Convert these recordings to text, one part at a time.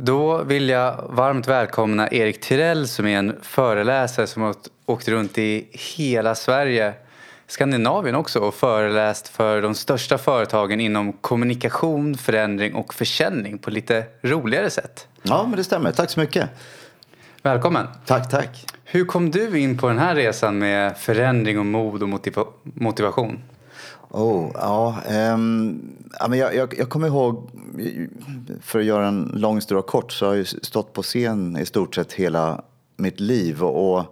Då vill jag varmt välkomna Erik Tyrell som är en föreläsare som har åkt runt i hela Sverige, Skandinavien också, och föreläst för de största företagen inom kommunikation, förändring och försäljning på lite roligare sätt. Ja, men det stämmer. Tack så mycket. Välkommen. Tack, tack. Hur kom du in på den här resan med förändring och mod och motivation? Jag kommer ihåg, för att göra en lång stor och kort, så har jag stått på scen i stort sett hela mitt liv och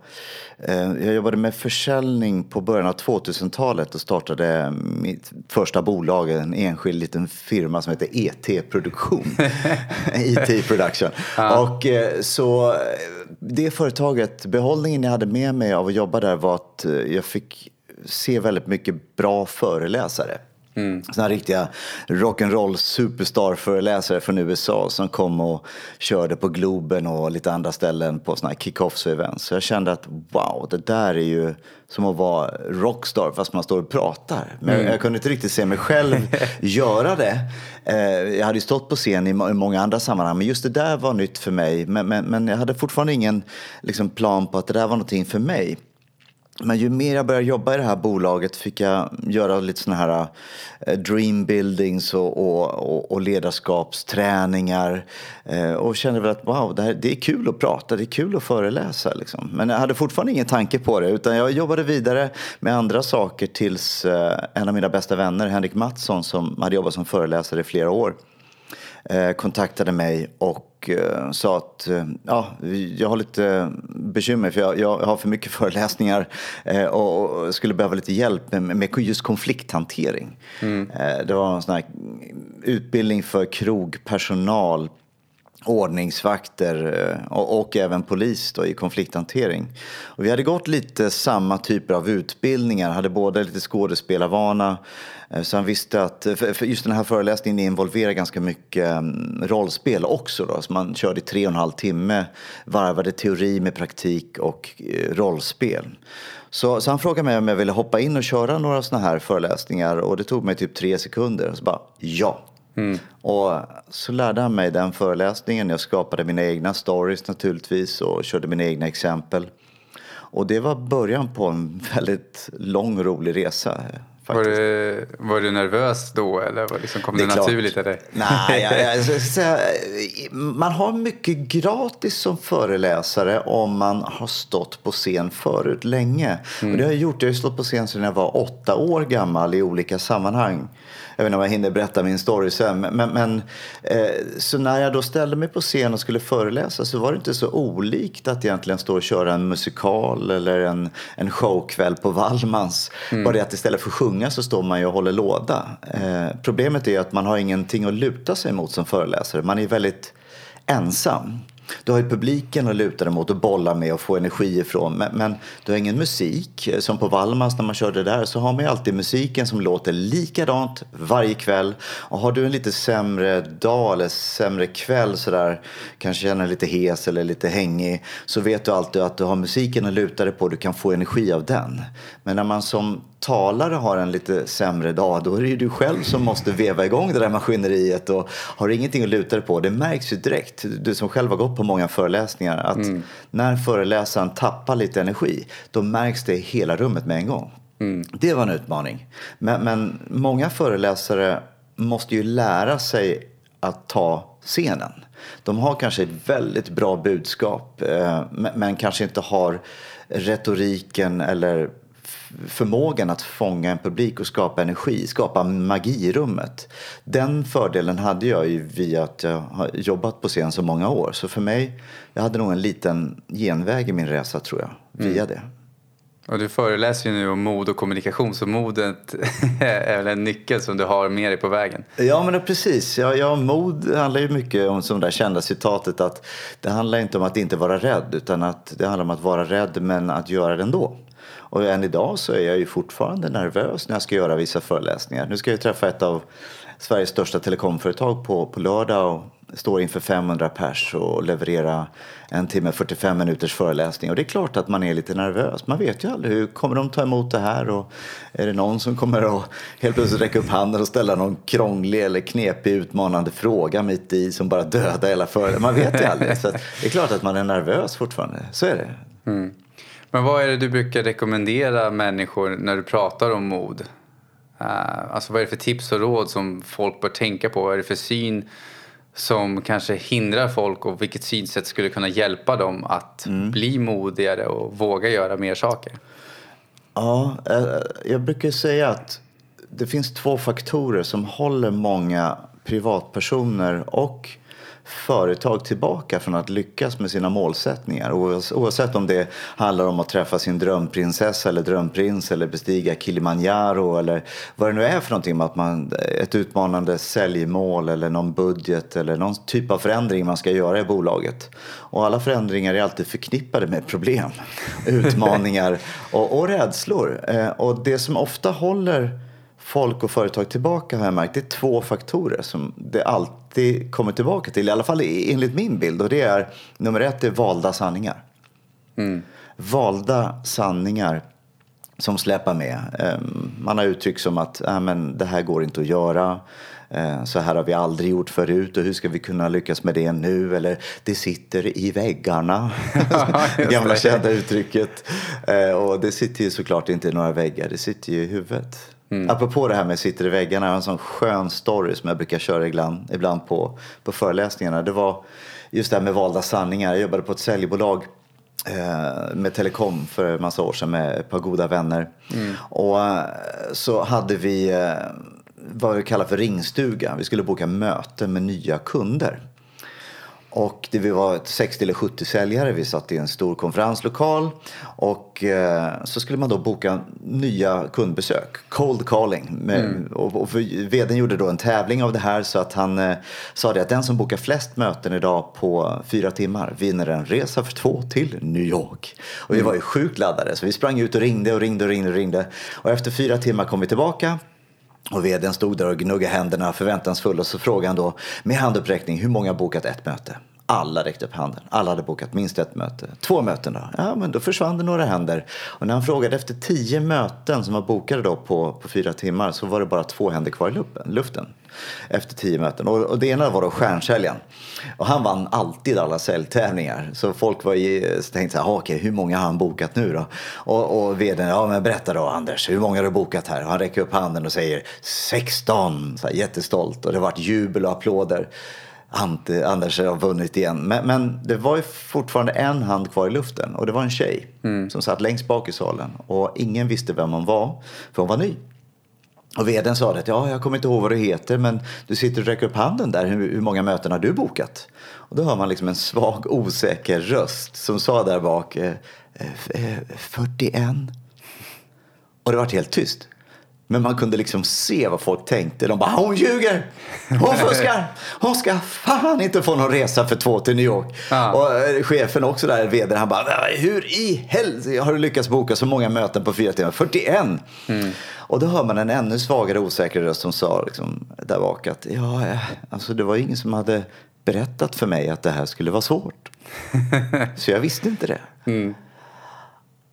jag jobbade med försäljning på början av 2000-talet och startade mitt första bolag, en enskild liten firma som heter ET-produktion IT-production och så det företaget, behållningen jag hade med mig av att jobba där var att jag fick se väldigt mycket bra föreläsare. Såna riktiga rock'n'roll superstar-föreläsare från USA som kom och körde på Globen och lite andra ställen på såna här kick-offs och events. Så jag kände att wow, det där är ju som att vara rockstar fast man står och pratar. Men jag kunde inte riktigt se mig själv göra det. Jag hade ju stått på scen i många andra sammanhang, men just det där var nytt för mig. Men jag hade fortfarande ingen liksom plan på att det där var någonting för mig. Men ju mer jag började jobba i det här bolaget fick jag göra lite såna här dreambuildings och ledarskapsträningar och kände väl att wow, det är kul att prata, det är kul att föreläsa liksom. Men jag hade fortfarande ingen tanke på det, utan jag jobbade vidare med andra saker tills en av mina bästa vänner, Henrik Mattsson, som hade jobbat som föreläsare i flera år, kontaktade mig och sa att ja, jag har lite bekymmer för jag har för mycket föreläsningar och skulle behöva lite hjälp med just konflikthantering. Det var en sån här utbildning för krogpersonal, ordningsvakter och även polis då, i konflikthantering. Och vi hade gått lite samma typer av utbildningar, hade båda lite skådespelarvana, så han visste att för just den här föreläsningen involverar ganska mycket rollspel också då, så man körde 3,5 timmar, varvade teori med praktik och rollspel. Så han frågade mig om jag ville hoppa in och köra några såna här föreläsningar, och det tog mig typ 3 sekunder, så bara ja. Och så lärde han mig den föreläsningen. Jag skapade mina egna stories naturligtvis och körde mina egna exempel. Och det var början på en väldigt lång rolig resa faktiskt. Var du nervös då, eller var liksom, kom det naturligt eller? Nej, man har mycket gratis som föreläsare om man har stått på scen förut länge. Och det har jag gjort. Jag har stått på scen sedan jag var 8 år gammal i olika sammanhang. Jag vet inte om jag hinner berätta min story sen. Men så när jag då ställde mig på scen och skulle föreläsa, så var det inte så olikt att egentligen stå och köra en musikal eller en showkväll på Wallmans. Bara det att istället för att sjunga så står man ju och håller låda. Problemet är att man har ingenting att luta sig mot som föreläsare. Man är väldigt ensam. Du har ju publiken att luta dig mot och bolla med och få energi ifrån, men du har ingen musik. Som på Wallmans när man körde där, så har man ju alltid musiken som låter likadant varje kväll. Och har du en lite sämre dag eller sämre kväll sådär, kanske känner lite hes eller lite hängig, så vet du alltid att du har musiken att luta dig på, du kan få energi av den. Men när man som talare har en lite sämre dag, då är det ju du själv som måste veva igång det där maskineriet och har ingenting att luta dig på. Det märks ju direkt, du som själv har gått på många föreläsningar, att när föreläsaren tappar lite energi, då märks det i hela rummet med en gång. Det var en utmaning, men många föreläsare måste ju lära sig att ta scenen. De har kanske ett väldigt bra budskap, men kanske inte har retoriken eller förmågan att fånga en publik och skapa energi, skapa magi i rummet. Den fördelen hade jag ju via att jag har jobbat på scen så många år. Så för mig, jag hade nog en liten genväg i min resa tror jag, via det. Och du föreläser ju nu om mod och kommunikation, så modet är väl en nyckel som du har med dig på vägen. Ja, men precis. Ja, mod handlar ju mycket om som det där kända citatet, att det handlar inte om att inte vara rädd, utan att det handlar om att vara rädd men att göra det ändå. Och än idag så är jag ju fortfarande nervös när jag ska göra vissa föreläsningar. Nu ska jag träffa ett av Sveriges största telekomföretag på lördag, och står inför 500 pers och leverera en timme 45 minuters föreläsning. Och det är klart att man är lite nervös. Man vet ju aldrig hur kommer de ta emot det här, och är det någon som kommer att helt plötsligt räcka upp handen och ställa någon krånglig eller knepig utmanande fråga mitt i som bara dödar hela föreläsningen. Man vet ju aldrig. Så det är klart att man är nervös fortfarande. Så är det. Mm. Men vad är det du brukar rekommendera människor när du pratar om mod? Alltså vad är det för tips och råd som folk bör tänka på? Vad är det för syn som kanske hindrar folk, och vilket synsätt skulle kunna hjälpa dem att bli modigare och våga göra mer saker? Ja, jag brukar säga att det finns två faktorer som håller många privatpersoner och företag tillbaka från att lyckas med sina målsättningar, oavsett om det handlar om att träffa sin drömprinsessa eller drömprins eller bestiga Kilimanjaro eller vad det nu är för någonting, att man, ett utmanande säljmål eller någon budget eller någon typ av förändring man ska göra i bolaget. Och alla förändringar är alltid förknippade med problem, utmaningar och rädslor, och det som ofta håller folk och företag tillbaka har jag märkt, det är två faktorer som det alltid kommer tillbaka till, i alla fall enligt min bild, och det är nummer ett är valda sanningar. Valda sanningar som släpar med. Man har uttryck som att men det här går inte att göra, så här har vi aldrig gjort förut och hur ska vi kunna lyckas med det nu, eller det sitter i väggarna. Gamla kända uttrycket. Och det sitter ju såklart inte i några väggar, det sitter ju i huvudet. Apropå det här med sitter i väggarna, jag har en sån skön story som jag brukar köra ibland på föreläsningarna. Det var just det här med valda sanningar. Jag jobbade på ett säljbolag med telekom för en massa år sedan med ett par goda vänner. Och så hade vi vad vi kallar för ringstuga. Vi skulle boka möten med nya kunder. Och vi var 60 eller 70 säljare, vi satt i en stor konferenslokal, och så skulle man då boka nya kundbesök, cold calling. Och vdn gjorde då en tävling av det här, så att han sa det att den som bokar flest möten idag på 4 timmar vinner en resa för 2 till New York. Och vi var ju sjukt laddade, så vi sprang ut och ringde. Och efter 4 timmar kom vi tillbaka. Och vdn stod där och gnuggade händerna förväntansfull, och så frågade han då med handuppräckning, hur många har bokat ett möte? Alla räckte upp handen. Alla hade bokat minst ett möte. 2 möten då? Ja, men då försvann det några händer. Och när han frågade efter 10 möten som var bokade då på 4 timmar, så var det bara 2 händer kvar i luften. Efter 10 möten. Och det ena var då stjärnsäljaren. Och han vann alltid alla säljtävlingar. Så folk var tänkte såhär, okej, hur många har han bokat nu då? Och vdn, ja men berätta då Anders, hur många har du bokat här? Och han räcker upp handen och säger 16, så här, jättestolt. Och det vart jubel och applåder. Anders har vunnit igen. Men det var ju fortfarande en hand kvar i luften. Och det var en tjej som satt längst bak i salen. Och ingen visste vem hon var, för hon var ny. Och vdn sa att jag kommer inte ihåg vad du heter, men du sitter och räcker upp handen där. Hur många möten har du bokat? Och då hör man liksom en svag, osäker röst som sa där bak 41. Och det var helt tyst. Men man kunde liksom se vad folk tänkte. De bara, hon ljuger! Hon fuskar! Hon ska fan inte få någon resa för 2 till New York. Ah. Och chefen också där, vdn, han bara, hur i helvete har du lyckats boka så många möten på 4 timmar? 41! Och då hör man en ännu svagare, osäkrare röst som sa liksom, där bak att alltså det var ingen som hade berättat för mig att det här skulle vara svårt. Så jag visste inte det.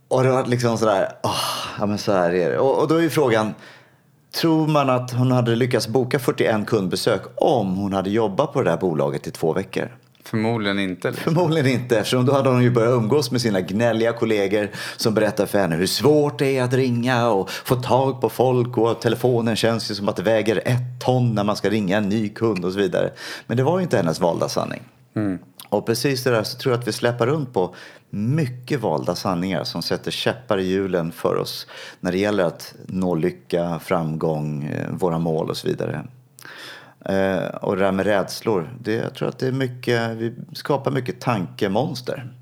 Och det var liksom sådär, ja men så här är det. Och då är ju frågan, tror man att hon hade lyckats boka 41 kundbesök om hon hade jobbat på det där bolaget i 2 veckor? Förmodligen inte. Liksom. Förmodligen inte, eftersom då hade hon ju börjat umgås med sina gnälliga kollegor som berättar för henne hur svårt det är att ringa och få tag på folk, och telefonen känns ju som att det väger 1 ton när man ska ringa en ny kund och så vidare. Men det var ju inte hennes valda sanning. Och precis det där, så tror jag att vi släpper runt på mycket valda sanningar som sätter käppar i hjulen för oss när det gäller att nå lycka, framgång, våra mål och så vidare. Och det där med rädslor, jag tror att det är mycket, vi skapar mycket tankemonster.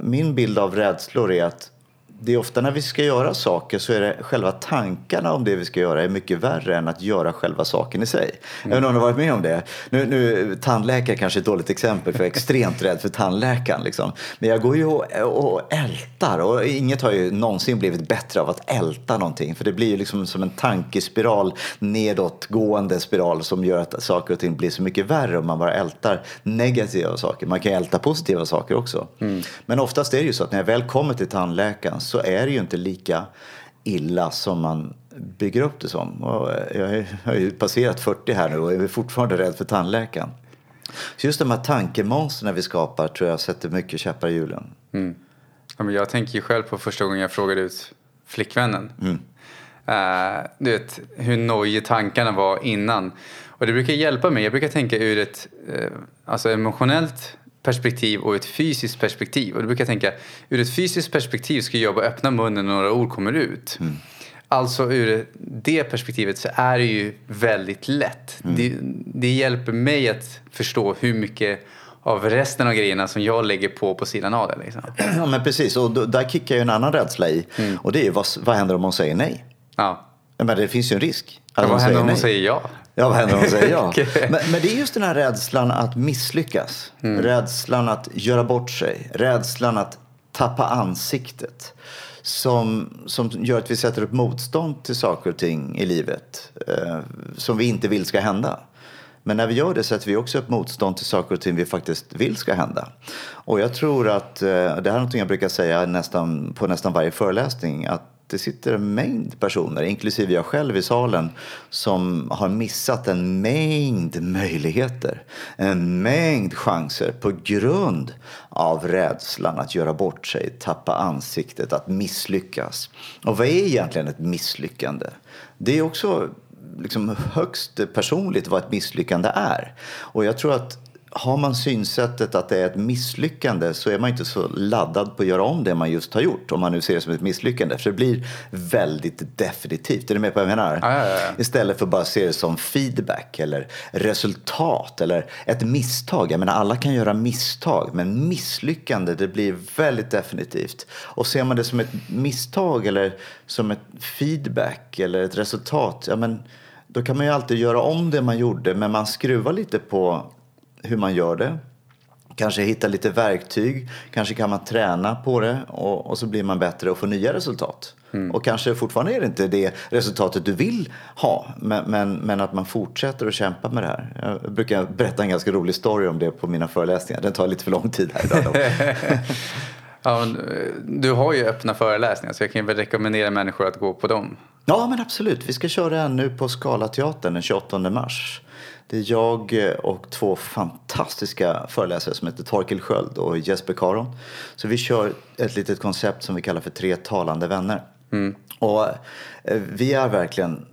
Min bild av rädslor är att det är ofta när vi ska göra saker så är det själva tankarna om det vi ska göra är mycket värre än att göra själva saken i sig. Även om du har varit med om det. Nu tandläkare kanske är ett dåligt exempel för jag är extremt rädd för tandläkaren liksom. Men jag går ju och ältar och inget har ju någonsin blivit bättre av att älta någonting. För det blir ju liksom som en tankespiral, nedåtgående spiral som gör att saker och ting blir så mycket värre om man bara ältar negativa saker. Man kan ju älta positiva saker också. Mm. Men oftast är det ju så att när jag väl kommer till tandläkaren så är det ju inte lika illa som man bygger upp det som. Och jag har ju passerat 40 här nu och är fortfarande rädd för tandläkaren. Så just de här tankemonsterna vi skapar tror jag sätter mycket käppar i hjulen. Mm. Ja, men jag tänker ju själv på första gången jag frågade ut flickvännen. Mm. Du vet hur nojig tankarna var innan. Och det brukar hjälpa mig. Jag brukar tänka ur ett alltså emotionellt perspektiv och ett fysiskt perspektiv. Och då brukar jag tänka, ur ett fysiskt perspektiv ska jag bara öppna munnen och några ord kommer ut. Mm. Alltså ur det perspektivet så är det ju väldigt lätt. Mm. Det hjälper mig att förstå hur mycket av resten av grejerna som jag lägger på sidan av det. Liksom. Ja men precis, och där kickar ju en annan rädsla i. Mm. Och det är ju, vad händer om hon säger nej? Ja. Men det finns ju en risk. Att vad händer om hon säger ja? Ja, vad händer om hon säger ja? Men det är just den här rädslan att misslyckas. Mm. Rädslan att göra bort sig. Rädslan att tappa ansiktet. Som gör att vi sätter upp motstånd till saker och ting i livet. Som vi inte vill ska hända. Men när vi gör det så att vi också upp motstånd till saker och ting vi faktiskt vill ska hända. Och jag tror att, det här är något jag brukar säga på nästan varje föreläsning, att det sitter en mängd personer, inklusive jag själv i salen, som har missat en mängd möjligheter, en mängd chanser på grund av rädslan att göra bort sig, tappa ansiktet, att misslyckas. Och vad är egentligen ett misslyckande? Det är också liksom högst personligt vad ett misslyckande är. Och jag tror att har man synsättet att det är ett misslyckande så är man inte så laddad på att göra om det man just har gjort. Om man nu ser det som ett misslyckande. För det blir väldigt definitivt. Är du med på vad jag menar? Ja. Istället för att bara se det som feedback eller resultat eller ett misstag. Jag menar, alla kan göra misstag. Men misslyckande, det blir väldigt definitivt. Och ser man det som ett misstag eller som ett feedback eller ett resultat. Ja, men då kan man ju alltid göra om det man gjorde. Men man skruvar lite på hur man gör det. Kanske hitta lite verktyg. Kanske kan man träna på det. Och så blir man bättre och får nya resultat. Mm. Och kanske fortfarande är det inte det resultatet du vill ha. Men att man fortsätter att kämpa med det här. Jag brukar berätta en ganska rolig story om det på mina föreläsningar. Det tar lite för lång tid här idag. Ja, du har ju öppna föreläsningar så jag kan väl rekommendera människor att gå på dem. Ja men absolut. Vi ska köra en nu på Scala Teatern den 28 mars. Det är jag och två fantastiska föreläsare som heter Torkel Sköld och Jesper Karon. Så vi kör ett litet koncept som vi kallar för 3 talande vänner. Mm. Och vi är verkligen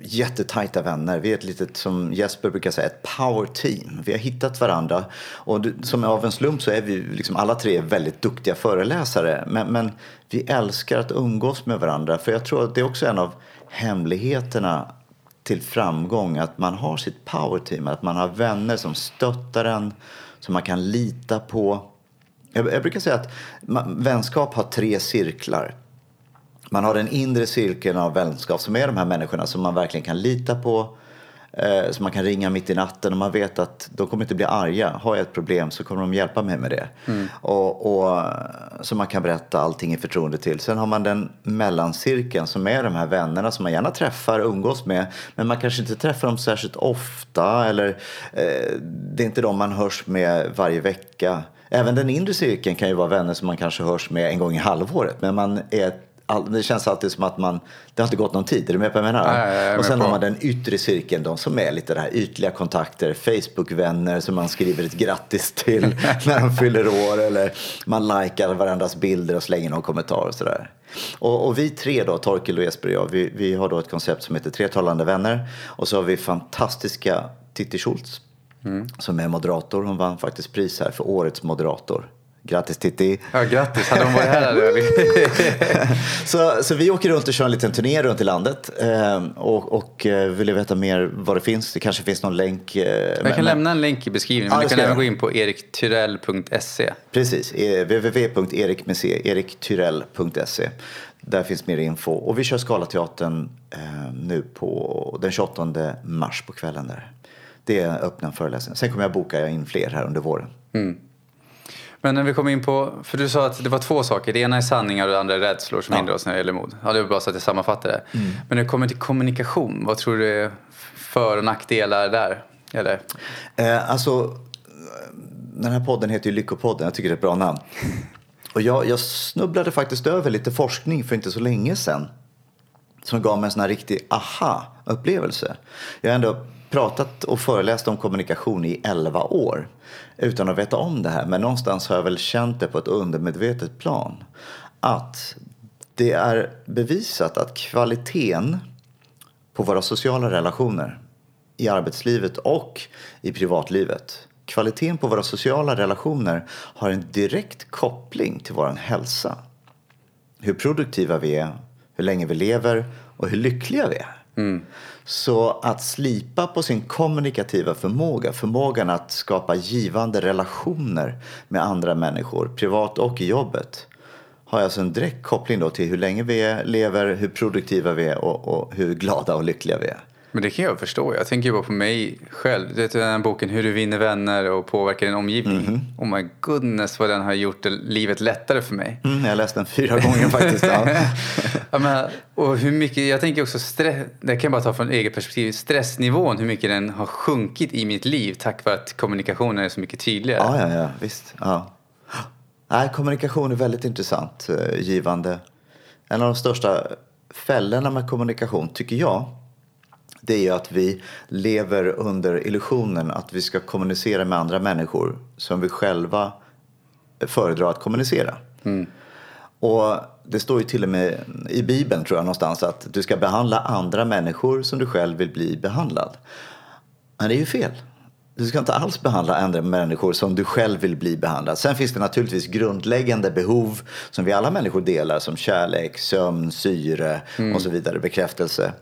jättetajta vänner. Vi är ett litet, som Jesper brukar säga, ett power team. Vi har hittat varandra. Och som av en slump så är vi liksom alla tre väldigt duktiga föreläsare. Men vi älskar att umgås med varandra. För jag tror att det är också en av hemligheterna till framgång, att man har sitt power team, att man har vänner som stöttar en, som man kan lita på. Jag brukar säga att vänskap har 3 cirklar. Man har den inre cirkeln av vänskap som är de här människorna som man verkligen kan lita på, som man kan ringa mitt i natten och man vet att de kommer inte bli arga. Har jag ett problem så kommer de hjälpa mig med det. Mm. Och så man kan berätta allting i förtroende till. Sen har man den mellancirkeln som är de här vännerna som man gärna träffar och umgås med. Men man kanske inte träffar dem särskilt ofta eller det är inte de man hörs med varje vecka. Även den inre cirkeln kan ju vara vänner som man kanske hörs med en gång i halvåret. Men man är det känns alltid som att det har inte gått någon tid, är du med på vad jag menar? Nej, och sen har man den yttre cirkeln, de som är lite det här ytliga kontakter, Facebook-vänner som man skriver ett grattis till när de fyller år, eller man likar varandras bilder och slänger någon kommentar och sådär. Och vi tre då, Torkel och Jesper och jag, vi har då ett koncept som heter 3 talande vänner, och så har vi fantastiska Titti Schultz som är moderator. Hon vann faktiskt pris här för årets moderator. Grattis Titti. Ja, grattis. Hade de varit här hade så vi åker runt och kör en liten turné runt i landet och vill veta mer vad det finns. Det kanske finns någon länk. Jag kan lämna en länk i beskrivningen. Men du kan även gå in på eriktyrell.se. Precis, www.eriktyrell.se. Där finns mer info. Och vi kör Scala Teatern nu på den 28 mars på kvällen där. Det är öppna föreläsningar. Sen kommer jag boka in fler här under våren. Mm. Men när vi kom in på, för du sa att det var två saker. Det ena är sanningar och det andra är rädslor som hindrar oss när det gäller mod. Ja, det var bra så att jag sammanfattar det. Mm. Men när det kommer till kommunikation, vad tror du är för- och nackdelar där? Eller? Alltså, den här podden heter ju Lyckopodden. Jag tycker det är ett bra namn. Och jag snubblade faktiskt över lite forskning för inte så länge sedan. Som gav mig en sån här riktig aha-upplevelse. Jag har ändå pratat och föreläst om kommunikation i 11 år utan att veta om det här. Men någonstans har jag väl känt det på ett undermedvetet plan. Att det är bevisat att kvaliteten på våra sociala relationer i arbetslivet och i privatlivet. Kvaliteten på våra sociala relationer har en direkt koppling till vår hälsa. Hur produktiva vi är, hur länge vi lever och hur lyckliga vi är. Mm. Så att slipa på sin kommunikativa förmåga, förmågan att skapa givande relationer med andra människor, privat och i jobbet, har alltså en direkt koppling då till hur länge vi lever, hur produktiva vi är och hur glada och lyckliga vi är. Men det kan jag förstå. Jag tänker ju bara på mig själv. Det är den här boken Hur du vinner vänner och påverkar din omgivning. Mm-hmm. Oh my goodness vad den har gjort livet lättare för mig. Jag läste den 4 gånger faktiskt. Ja, men, och hur mycket, jag tänker också stress, det kan jag bara ta från eget perspektiv, stressnivån, hur mycket den har sjunkit i mitt liv tack vare att kommunikationen är så mycket tydligare. Ja, visst. Ja. Nej, kommunikation är väldigt intressant, givande. En av de största fällorna med kommunikation tycker jag, det är ju att vi lever under illusionen att vi ska kommunicera med andra människor som vi själva föredrar att kommunicera. Mm. Och det står ju till och med i Bibeln tror jag någonstans att du ska behandla andra människor som du själv vill bli behandlad. Men det är ju fel. Du ska inte alls behandla andra människor som du själv vill bli behandlad. Sen finns det naturligtvis grundläggande behov som vi alla människor delar som kärlek, sömn, syre och så vidare, bekräftelse.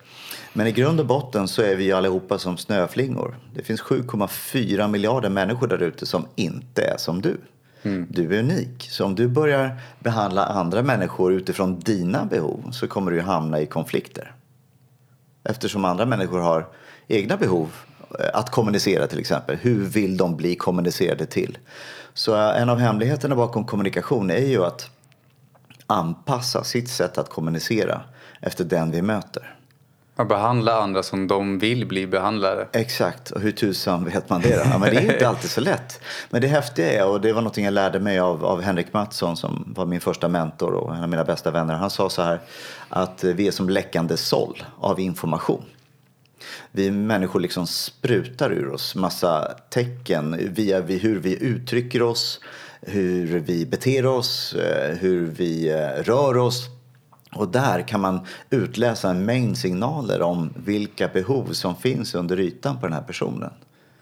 Men i grund och botten så är vi allihopa som snöflingor. Det finns 7,4 miljarder människor där ute som inte är som du. Mm. Du är unik. Så om du börjar behandla andra människor utifrån dina behov så kommer du hamna i konflikter. Eftersom andra människor har egna behov att kommunicera till exempel. Hur vill de bli kommunicerade till? Så en av hemligheterna bakom kommunikation är ju att anpassa sitt sätt att kommunicera efter den vi möter. Att behandla andra som de vill bli behandlade. Exakt, och hur tusan vet man det då? Ja, men det är inte alltid så lätt. Men det häftiga är, och det var något jag lärde mig av Henrik Mattsson som var min första mentor och en av mina bästa vänner. Han sa så här att vi är som läckande såll av information. Vi människor liksom sprutar ur oss massa tecken via hur vi uttrycker oss, hur vi beter oss, hur vi rör oss. Och där kan man utläsa en mängd signaler om vilka behov som finns under ytan på den här personen.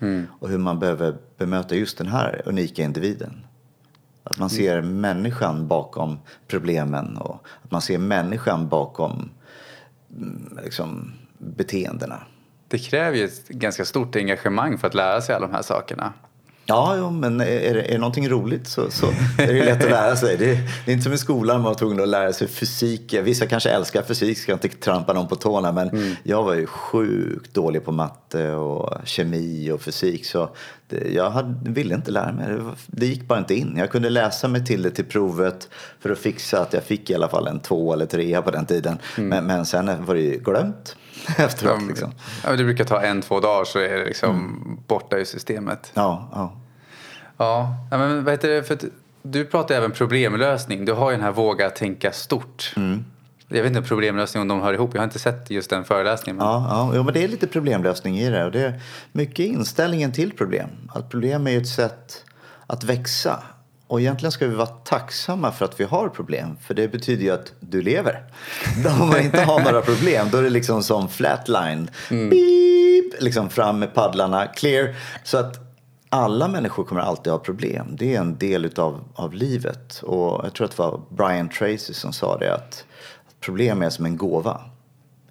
Mm. Och hur man behöver bemöta just den här unika individen. Att man ser människan bakom problemen och att man ser människan bakom liksom, beteendena. Det kräver ju ett ganska stort engagemang för att lära sig alla de här sakerna. Ja, men är det någonting roligt så är det lätt att lära sig. Det är inte som i skolan man var tvungen att lära sig fysik. Vissa kanske älskar fysik, ska inte trampa någon på tårna. Men jag var ju sjukt dålig på matte och kemi och fysik. Så ville inte lära mig. Det gick bara inte in. Jag kunde läsa mig till det till provet för att fixa att jag fick i alla fall en 2 eller 3 på den tiden. Men sen var det ju glömt. Efteråt, liksom. Ja, det brukar ta 1-2 dagar så är det liksom borta i systemet. Ja, men vad heter det? För du pratar även problemlösning. Du har ju den här våga tänka stort. Jag vet inte om problemlösning om de hör ihop. Jag har inte sett just den föreläsningen. Men... Ja, men det är lite problemlösning i det. Och det är mycket inställningen till problem. Att problem är ju ett sätt att växa. Och egentligen ska vi vara tacksamma för att vi har problem. För det betyder ju att du lever. Om man inte har några problem, då är det liksom som flatline. Beep, liksom fram med paddlarna, clear. Så att alla människor kommer alltid ha problem. Det är en del av livet. Och jag tror att det var Brian Tracy som sa det, att problem är som en gåva.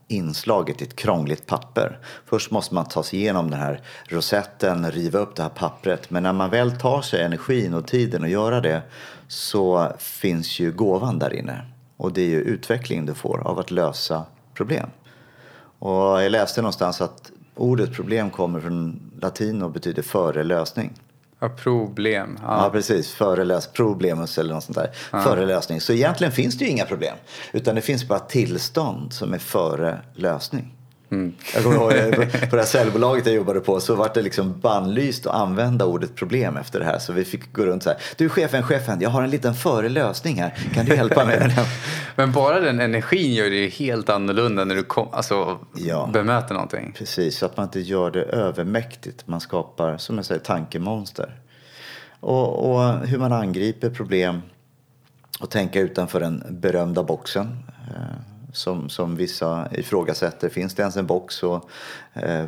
Inslaget i ett krångligt papper. Först måste man ta sig igenom den här rosetten, riva upp det här pappret. Men när man väl tar sig energin och tiden att göra det, så finns ju gåvan där inne. Och det är ju utveckling du får av att lösa problem. Och jag läste någonstans att ordet problem kommer från latin och betyder förelösning. Ja, problem. Ja, precis. Problemus eller något sånt där. Ja. Förelösning. Så egentligen finns det ju inga problem. Utan det finns bara tillstånd som är förelösning. Mm. Jag kommer ihåg på det här säljbolaget jag jobbade på, så var det liksom bannlyst att använda ordet problem efter det här. Så vi fick gå runt så här. Du chefen, jag har en liten förelösning här. Kan du hjälpa mig med den? Men bara den energin gör det ju helt annorlunda när du bemöter någonting. Precis, så att man inte gör det övermäktigt. Man skapar, som jag säger, tankemonster. Och hur man angriper problem och tänka utanför den berömda boxen. Som vissa ifrågasätter, finns det ens en box, så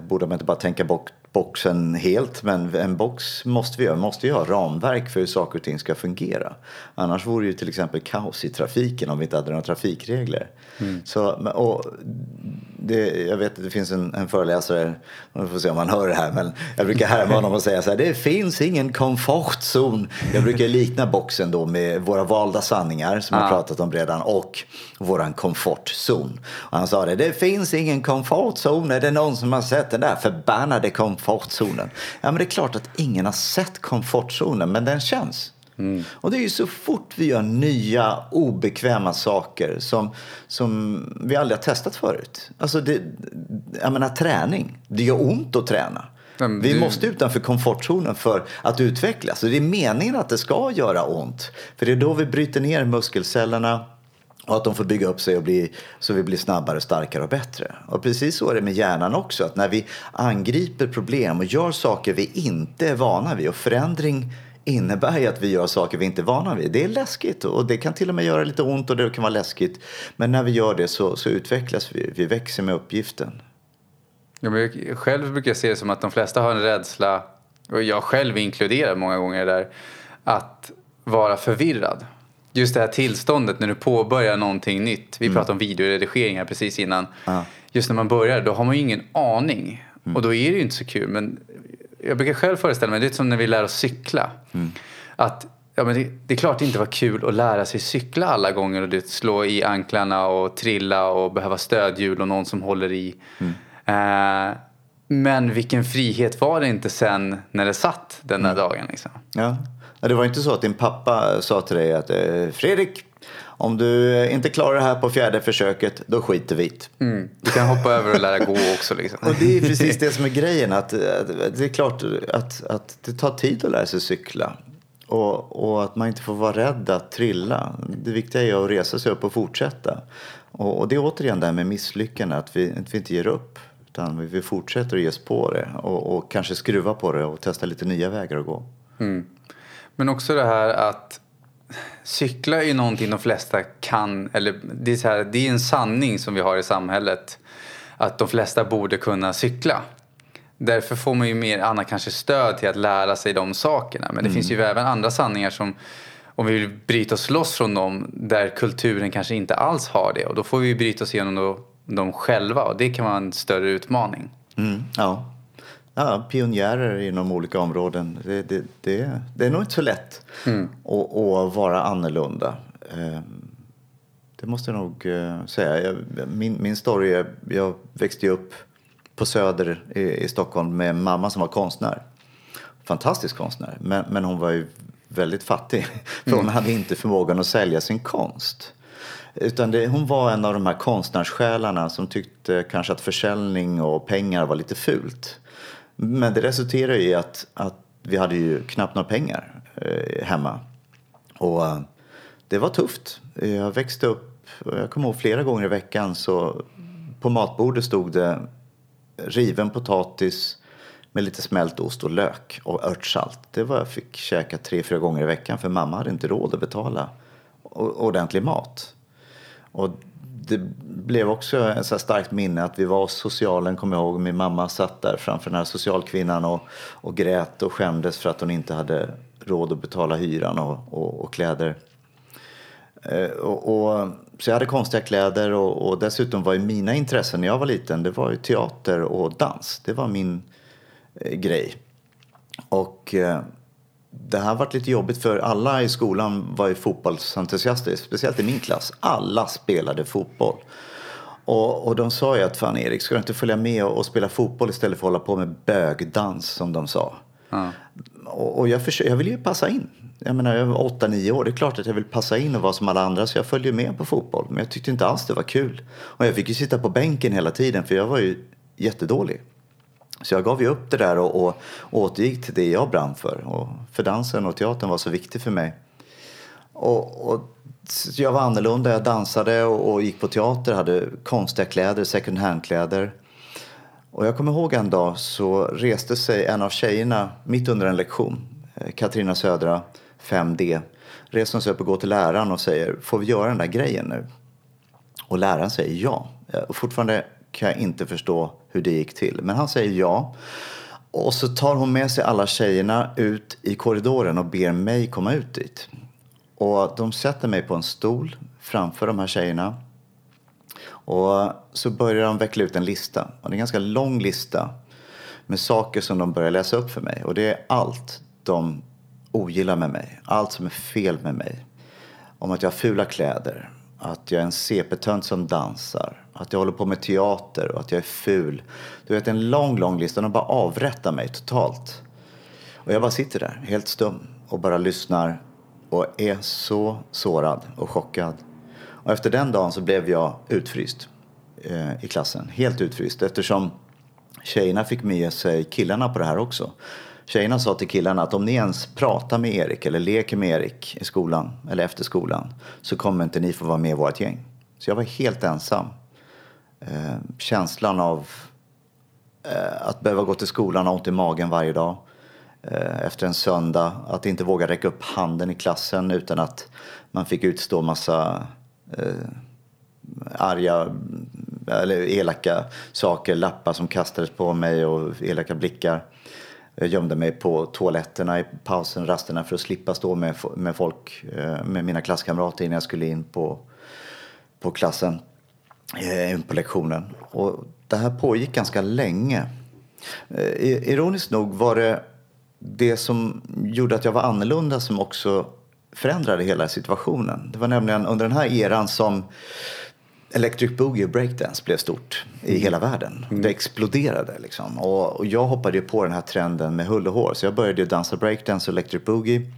borde man inte bara tänka boxen helt. Men en box måste ju ha ramverk för hur saker och ting ska fungera. Annars vore ju till exempel kaos i trafiken om vi inte hade några trafikregler. Mm. Jag vet att det finns en föreläsare, vi får se om man hör det här, men jag brukar härma honom och säga så här: det finns ingen komfortzon. Jag brukar likna boxen då med våra valda sanningar som jag pratat om redan, och våran komfortzon. Och han sa det finns ingen komfortzon. Är det någon som har sett den där förbannade komfortzonen? Ja, men det är klart att ingen har sett komfortzonen, men den känns. Mm. Och det är ju så fort vi gör nya obekväma saker som vi aldrig har testat förut. Alltså jag menar, träning. Det gör ont att träna. Vi måste utanför komfortzonen för att utvecklas. Och det är meningen att det ska göra ont. För det är då vi bryter ner muskelcellerna. Och att de får bygga upp sig och så vi blir snabbare, starkare och bättre. Och precis så är det med hjärnan också. Att när vi angriper problem och gör saker vi inte är vana vid. Och förändring innebär ju att vi gör saker vi inte är vana vid. Det är läskigt och det kan till och med göra lite ont och det kan vara läskigt. Men när vi gör det så utvecklas vi. Vi växer med uppgiften. Ja, men själv brukar jag se det som att de flesta har en rädsla. Och jag själv inkluderar många gånger där. Att vara förvirrad. Just det här tillståndet när du påbörjar någonting nytt. Vi pratade om videoredigeringar precis innan. Ja. Just när man börjar, då har man ju ingen aning. Mm. Och då är det ju inte så kul. Men jag brukar själv föreställa mig, det är som när vi lär oss cykla. Mm. Att det är klart det inte var kul att lära sig cykla alla gånger. Och det slå i anklarna och trilla och behöva stödhjul och någon som håller i. Mm. Men vilken frihet var det inte sen när det satt den där dagen liksom. Ja. Det var inte så att din pappa sa till dig att Fredrik, om du inte klarar det här på fjärde försöket, då skiter vi it. Du kan hoppa över och lära gå också. Liksom. Och det är precis det som är grejen. Att det är klart att det tar tid att lära sig cykla. Och att man inte får vara rädd att trilla. Det viktiga är att resa sig upp och fortsätta. Och det är återigen det här med misslyckande, att vi inte ger upp. Utan vi fortsätter att ges på det. Och kanske skruva på det och testa lite nya vägar att gå. Mm. Men också det här att cykla är någonting de flesta kan, eller det är en sanning som vi har i samhället att de flesta borde kunna cykla. Därför får man ju mer Anna kanske stöd till att lära sig de sakerna, men det finns ju även andra sanningar som, om vi vill bryta oss loss från dem, där kulturen kanske inte alls har det, och då får vi bryta oss igenom dem själva, och det kan vara en större utmaning. Ja, pionjärer inom olika områden. Det är nog inte så lätt att vara annorlunda. Det måste jag nog säga. Min story är, jag växte upp på Söder i Stockholm med mamma som var konstnär. Fantastisk konstnär. Men hon var ju väldigt fattig. För hon hade inte förmågan att sälja sin konst. Utan hon var en av de här konstnärssjälarna som tyckte kanske att försäljning och pengar var lite fult. Men det resulterade i att vi hade ju knappt några pengar hemma. Och det var tufft. Jag växte upp, jag kommer ihåg flera gånger i veckan, så på matbordet stod det riven potatis med lite smält ost och lök och örtsalt. Det var jag fick käka 3-4 gånger i veckan, för mamma hade inte råd att betala ordentlig mat. Och det blev också en så här starkt minne att vi var hos socialen, kommer jag ihåg. Min mamma satt där framför den här socialkvinnan och grät och skämdes för att hon inte hade råd att betala hyran och kläder. Så jag hade konstiga kläder och dessutom var ju mina intressen när jag var liten, det var ju teater och dans. Det var min grej. Och det här varit lite jobbigt för alla i skolan var ju fotbollsentusiaster, speciellt i min klass. Alla spelade fotboll. Och de sa ju att fan Erik, ska du inte följa med och spela fotboll istället för att hålla på med bögdans som de sa. Mm. Och jag vill ju passa in. Jag menar, jag var 8-9 år. Det är klart att jag vill passa in och vara som alla andra. Så jag följde med på fotboll. Men jag tyckte inte alls det var kul. Och jag fick ju sitta på bänken hela tiden. För jag var ju jättedålig. Så jag gav ju upp det där och återgick till det jag brann för. Och för dansen och teatern var så viktig för mig. Och jag var annorlunda. Jag dansade och gick på teater. Hade konstiga kläder, second hand-kläder. Och jag kommer ihåg en dag så reste sig en av tjejerna mitt under en lektion. Katarina Södra, 5D. Reser sig upp och går till läraren och säger, får vi göra den där grejen nu? Och läraren säger ja. Och fortfarande kan jag inte förstå hur det gick till. Men han säger ja. Och så tar hon med sig alla tjejerna ut i korridoren och ber mig komma ut dit. Och de sätter mig på en stol framför de här tjejerna. Och så börjar de veckla ut en lista. Och det är en ganska lång lista med saker som de börjar läsa upp för mig. Och det är allt de ogillar med mig. Allt som är fel med mig. Om att jag har fula kläder. Att jag är en cp-tönt som dansar. Att jag håller på med teater och att jag är ful. Du vet, en lång, lång lista. De bara avrättar mig totalt. Och jag bara sitter där, helt stum. Och bara lyssnar. Och är så sårad och chockad. Och efter den dagen så blev jag utfryst i klassen. Helt utfryst. Eftersom tjejerna fick med sig killarna på det här också. Tjejerna sa till killarna att om ni ens pratar med Erik eller leker med Erik i skolan eller efter skolan så kommer inte ni få vara med i vårt gäng. Så jag var helt ensam. Känslan av att behöva gå till skolan och ont i magen varje dag. Efter en söndag. Att inte våga räcka upp handen i klassen utan att man fick utstå massa arga eller elaka saker, lappar som kastades på mig och elaka blickar. Jag gömde mig på toaletterna i pausen, rasterna för att slippa stå med folk, med mina klasskamrater innan jag skulle in på klassen, på lektionen. Och det här pågick ganska länge. Ironiskt nog var det som gjorde att jag var annorlunda som också förändrade hela situationen. Det var nämligen under den här eran som electric boogie och breakdance blev stort i hela världen. Det exploderade liksom. Och jag hoppade ju på den här trenden med hull och hår. Så jag började ju dansa breakdance och electric boogie.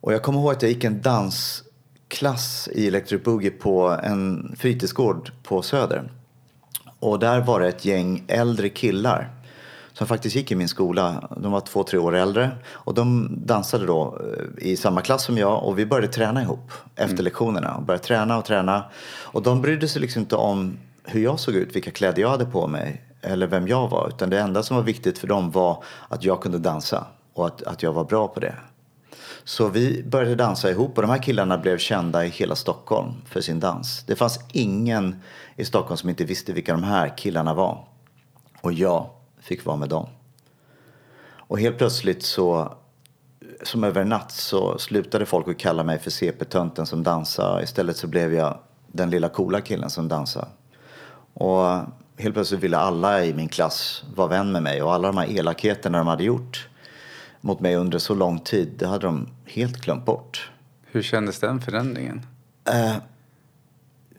Och jag kommer ihåg att jag gick en dansklass i electric boogie på en fritidsgård på Söder. Och där var det ett gäng äldre killar som faktiskt gick i min skola. De var 2-3 år äldre. Och de dansade då i samma klass som jag. Och vi började träna ihop efter lektionerna. Och började träna. Och de brydde sig liksom inte om hur jag såg ut. Vilka kläder jag hade på mig. Eller vem jag var. Utan det enda som var viktigt för dem var att jag kunde dansa. Och att jag var bra på det. Så vi började dansa ihop. Och de här killarna blev kända i hela Stockholm för sin dans. Det fanns ingen i Stockholm som inte visste vilka de här killarna var. Och jag fick vara med dem. Och helt plötsligt så, som över en natt, så slutade folk att kalla mig för CP-tönten som dansar. Istället så blev jag den lilla coola killen som dansar. Och helt plötsligt ville alla i min klass vara vän med mig. Och alla de här elakheterna de hade gjort mot mig under så lång tid, det hade de helt glömt bort. Hur kändes den förändringen?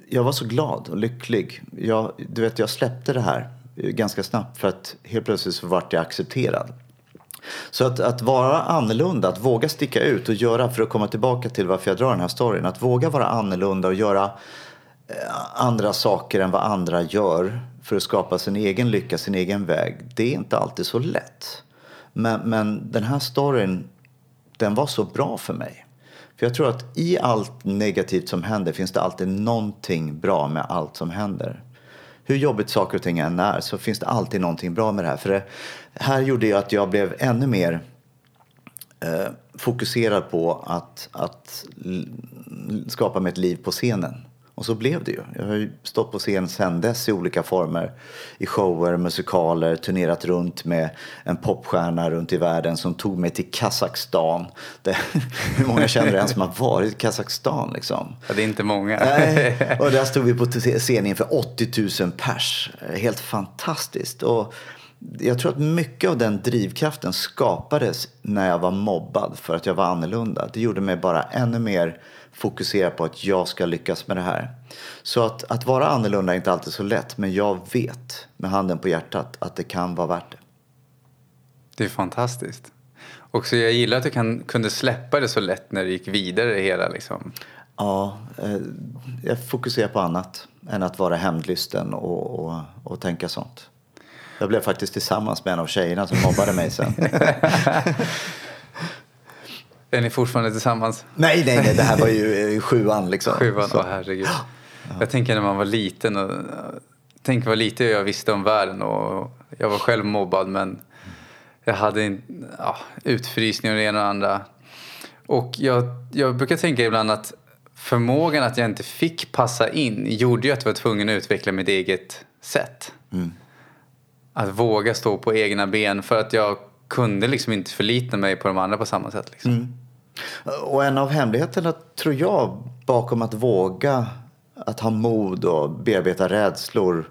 Jag var så glad och lycklig. Jag släppte det här ganska snabbt, för att helt plötsligt så vart jag accepterad. Så att vara annorlunda, att våga sticka ut och göra, för att komma tillbaka till varför jag drar den här storyn, att våga vara annorlunda och göra andra saker än vad andra gör för att skapa sin egen lycka, sin egen väg, det är inte alltid så lätt. Men den här storyn, den var så bra för mig. För jag tror att i allt negativt som händer finns det alltid någonting bra med allt som händer. Hur jobbigt saker och ting än är, så finns det alltid någonting bra med det här. För det här gjorde ju att jag blev ännu mer fokuserad på att skapa mig ett liv på scenen. Och så blev det ju. Jag har ju stått på scen sedan dess i olika former. I shower, musikaler, turnerat runt med en popstjärna runt i världen som tog mig till Kazakstan. Hur många känner en som har varit i Kazakstan liksom? Ja, det är inte många. Nej, och där stod vi på scen inför 80 000 pers. Helt fantastiskt. Och jag tror att mycket av den drivkraften skapades när jag var mobbad för att jag var annorlunda. Det gjorde mig bara ännu mer fokuserad på att jag ska lyckas med det här. Så att vara annorlunda är inte alltid så lätt. Men jag vet med handen på hjärtat att det kan vara värt det. Det är fantastiskt. Och så jag gillar att du kunde släppa det så lätt när det gick vidare hela liksom. Ja, jag fokuserar på annat än att vara hämndlysten och tänka sånt. Jag blev faktiskt tillsammans med en av tjejerna som mobbade mig sen. Är ni fortfarande tillsammans? Nej. Det här var ju 7an liksom. 7an, åh herregud. Ja. Jag tänker när man var liten. Tänk vad lite jag visste om världen. Och jag var själv mobbad. Men jag hade utfrysningar och det ena och det andra. Och jag brukar tänka ibland att förmågan att jag inte fick passa in gjorde ju att jag var tvungen att utveckla mitt eget sätt. Mm. Att våga stå på egna ben för att jag kunde liksom inte förlita mig på de andra på samma sätt. Liksom. Mm. Och en av hemligheterna tror jag bakom att våga, att ha mod och bearbeta rädslor,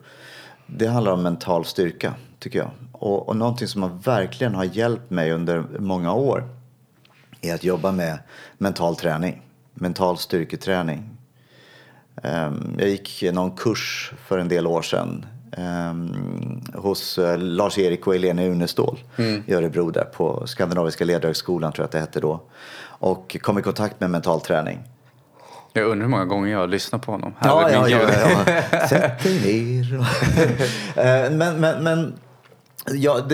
det handlar om mental styrka tycker jag. Och någonting som verkligen har hjälpt mig under många år är att jobba med mental träning, mental styrketräning. Jag gick någon kurs för en del år sedan hos Lars-Erik och Elena Unestål i Örebro där på Skandinaviska ledarskolan tror jag att det hette då, och kom i kontakt med mental träning. Jag undrar hur många gånger jag har lyssnat på honom. Ja. Sätt dig ner. men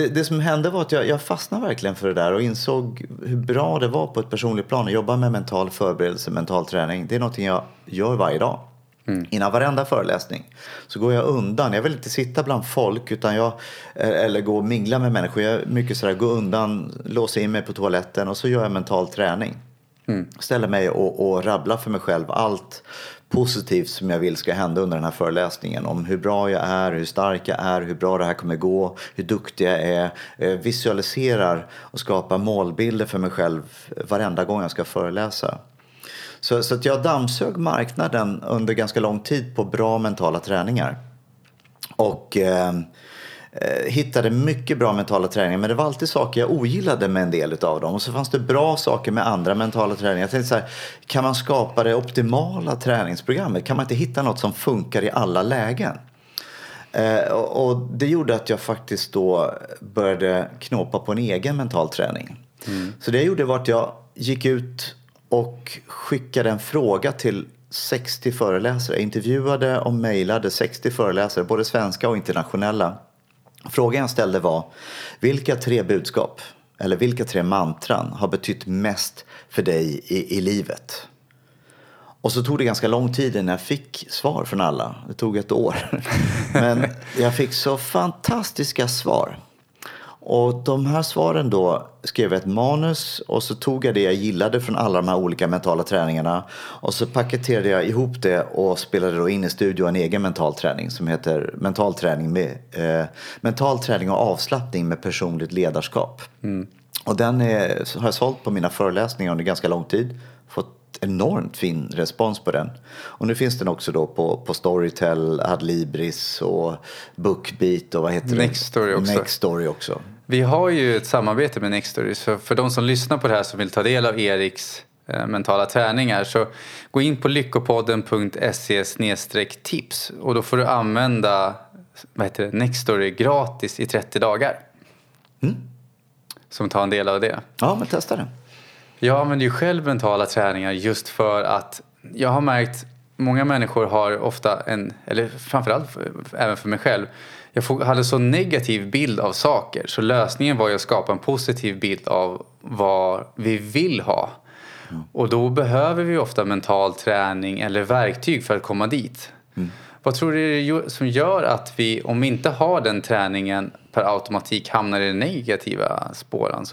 det som hände var att jag fastnade verkligen för det där och insåg hur bra det var på ett personligt plan att jobba med mental förberedelse, mental träning. Det är någonting jag gör varje dag. Innan varenda föreläsning så går jag undan. Jag vill inte sitta bland folk utan eller gå och mingla med människor. Jag är mycket sådär, gå undan, låsa in mig på toaletten och så gör jag mental träning. Ställer mig och rabblar för mig själv allt positivt som jag vill ska hända under den här föreläsningen. Om hur bra jag är, hur stark jag är, hur bra det här kommer gå, hur duktig jag är. Visualiserar och skapar målbilder för mig själv varenda gång jag ska föreläsa. Så att jag dammsög marknaden under ganska lång tid på bra mentala träningar. Och hittade mycket bra mentala träningar. Men det var alltid saker jag ogillade med en del av dem. Och så fanns det bra saker med andra mentala träningar. Jag tänkte så här, kan man skapa det optimala träningsprogrammet? Kan man inte hitta något som funkar i alla lägen? Och det gjorde att jag faktiskt då började knåpa på en egen mental träning. Så det jag gjorde var att jag gick ut och skickade en fråga till 60 föreläsare. Jag intervjuade och mejlade 60 föreläsare, både svenska och internationella. Frågan jag ställde var, vilka 3 budskap eller vilka 3 mantran har betytt mest för dig i livet? Och så tog det ganska lång tid innan jag fick svar från alla. Det tog ett år. Men jag fick så fantastiska svar. Och de här svaren då skrev jag ett manus och så tog jag det jag gillade från alla de här olika mentala träningarna och så paketerade jag ihop det och spelade då in i studio en egen mental träning som heter mental träning och avslappning med personligt ledarskap. Och den har jag sålt på mina föreläsningar under ganska lång tid, fått enormt fin respons på den. Och nu finns den också då på Storytel, Adlibris och Bookbeat och vad heter Nextory också. Nextory också. Vi har ju ett samarbete med Nextory, så för de som lyssnar på det här som vill ta del av Eriks mentala träningar så gå in på lyckopodden.se/tips och då får du använda Nextory gratis i 30 dagar. Som tar en del av det. Ja, men testa det. Jag använder ju själv mentala träningar just för att jag har märkt många människor har ofta eller framförallt även för mig själv, jag hade så negativ bild av saker så lösningen var att skapa en positiv bild av vad vi vill ha. Och då behöver vi ofta mental träning eller verktyg för att komma dit. Vad tror du som gör att vi, om vi inte har den träningen, per automatik hamnar i den negativa spåran?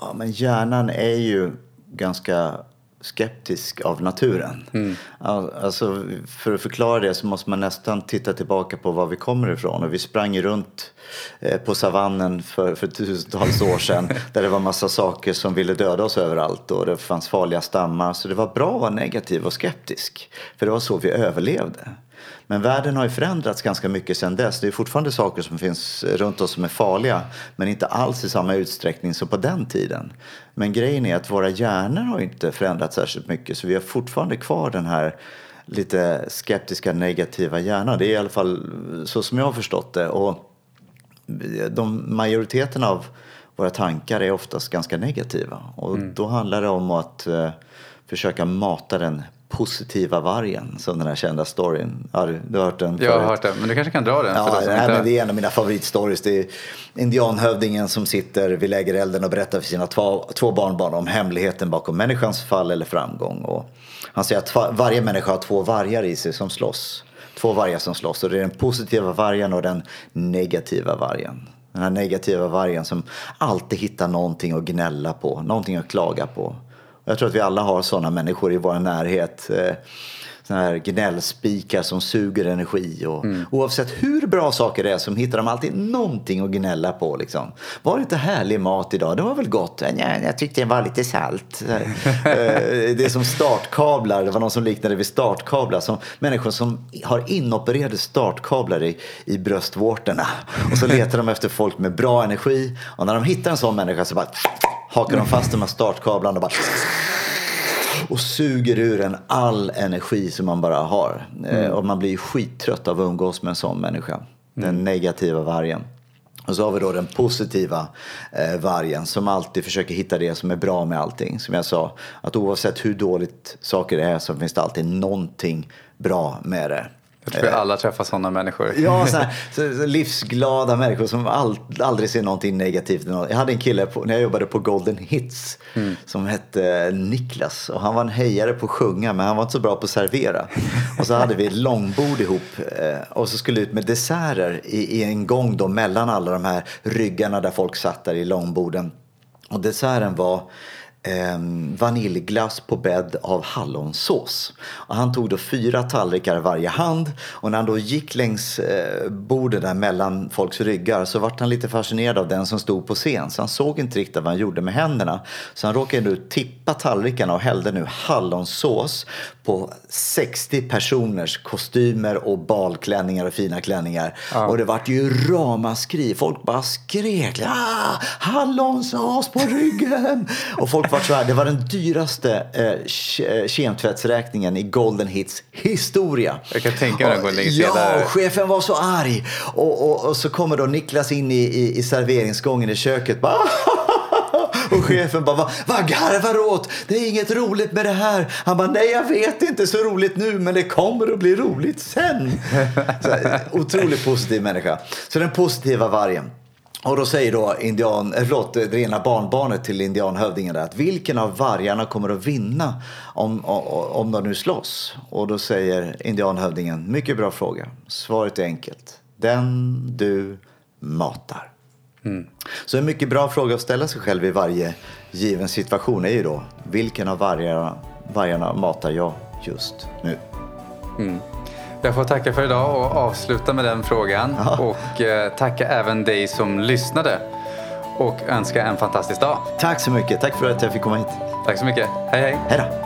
Ja, men hjärnan är ju ganska skeptisk av naturen. Mm. Alltså, för att förklara det så måste man nästan titta tillbaka på var vi kommer ifrån. Och vi sprang runt på savannen för tusentals år sedan där det var massa saker som ville döda oss överallt och det fanns farliga stammar. Så det var bra att vara negativ och skeptisk, för det var så vi överlevde. Men världen har ju förändrats ganska mycket sedan dess. Det är fortfarande saker som finns runt oss som är farliga, men inte alls i samma utsträckning som på den tiden. Men grejen är att våra hjärnor har inte förändrats särskilt mycket, så vi har fortfarande kvar den här lite skeptiska, negativa hjärnan. Det är i alla fall så som jag har förstått det. Och majoriteten av våra tankar är oftast ganska negativa. Och då handlar det om att försöka mata den positiva vargen, som den här kända storyn. Har du hört den? Jag har hört den, men du kanske kan dra den. Ja, men det är en av mina favoritstories. Det är indianhövdingen som sitter vid lägerelden och berättar för sina två barnbarn om hemligheten bakom människans fall eller framgång. Och han säger att varje människa har två vargar i sig som slåss. Två vargar som slåss, och det är den positiva vargen och den negativa vargen. Den här negativa vargen som alltid hittar någonting att gnälla på, någonting att klaga på. Jag tror att vi alla har sådana människor i vår närhet. Sådana här gnällspikar som suger energi. Och oavsett hur bra saker det är så hittar de alltid någonting att gnälla på. Liksom. Var det inte härlig mat idag? Det var väl gott? Nej, jag tyckte det var lite salt. Det är som startkablar. Det var någon som liknade vid startkablar. Som människor som har inopererade startkablar i bröstvårtorna. Och så letar de efter folk med bra energi. Och när de hittar en sån människa så bara... hakar de fast de här startkablarna och suger ur en all energi som man bara har. Och man blir skittrött av att umgås med en sån människa. Den negativa vargen. Och så har vi då den positiva vargen som alltid försöker hitta det som är bra med allting. Som jag sa, att oavsett hur dåligt saker är så finns det alltid någonting bra med det. Jag tror att alla träffar sådana människor. Ja, så livsglada människor som aldrig ser någonting negativt. Jag hade en kille när jag jobbade på Golden Hits som hette Niklas. Och han var en hejare på att sjunga, men han var inte så bra på att servera. Och så hade vi ett långbord ihop och så skulle ut med desserter i en gång då, mellan alla de här ryggarna där folk satt där i långborden. Och desserten var... vaniljglass på bädd av hallonsås. Och han tog då 4 tallrikar varje hand, och när han då gick längs bordet där mellan folks ryggar så var han lite fascinerad av den som stod på scen, så han såg inte riktigt vad han gjorde med händerna, så han råkade nu tippa tallrikarna och hällde nu hallonsås på 60 personers kostymer och balklänningar och fina klänningar. Och det var ju ramaskri. Folk bara skrek: hallonsås på ryggen! Och folk var så här, det var den dyraste kemtvättsräkningen i Golden Hits historia. Jag kan tänka mig den. Ja, chefen var så arg. Och så kommer då Niklas in i serveringsgången i köket. Bara... Och chefen bara, vad garvar åt? Det är inget roligt med det här. Han bara, nej jag vet inte, så roligt nu, men det kommer att bli roligt sen. Så här, otroligt positiv människa. Så den positiva vargen. Och då säger då det ena barnbarnet till indianhövdingen där, att vilken av vargarna kommer att vinna om de nu slåss? Och då säger indianhövdingen, mycket bra fråga. Svaret är enkelt. Den du matar. Så en mycket bra fråga att ställa sig själv i varje given situation är ju då, vilken av vargarna matar jag just nu? Jag får tacka för idag och avsluta med den frågan. Och tacka även dig som lyssnade och önska en fantastisk dag. Tack så mycket, tack för att jag fick komma hit. Tack så mycket, hej hej. Hej då.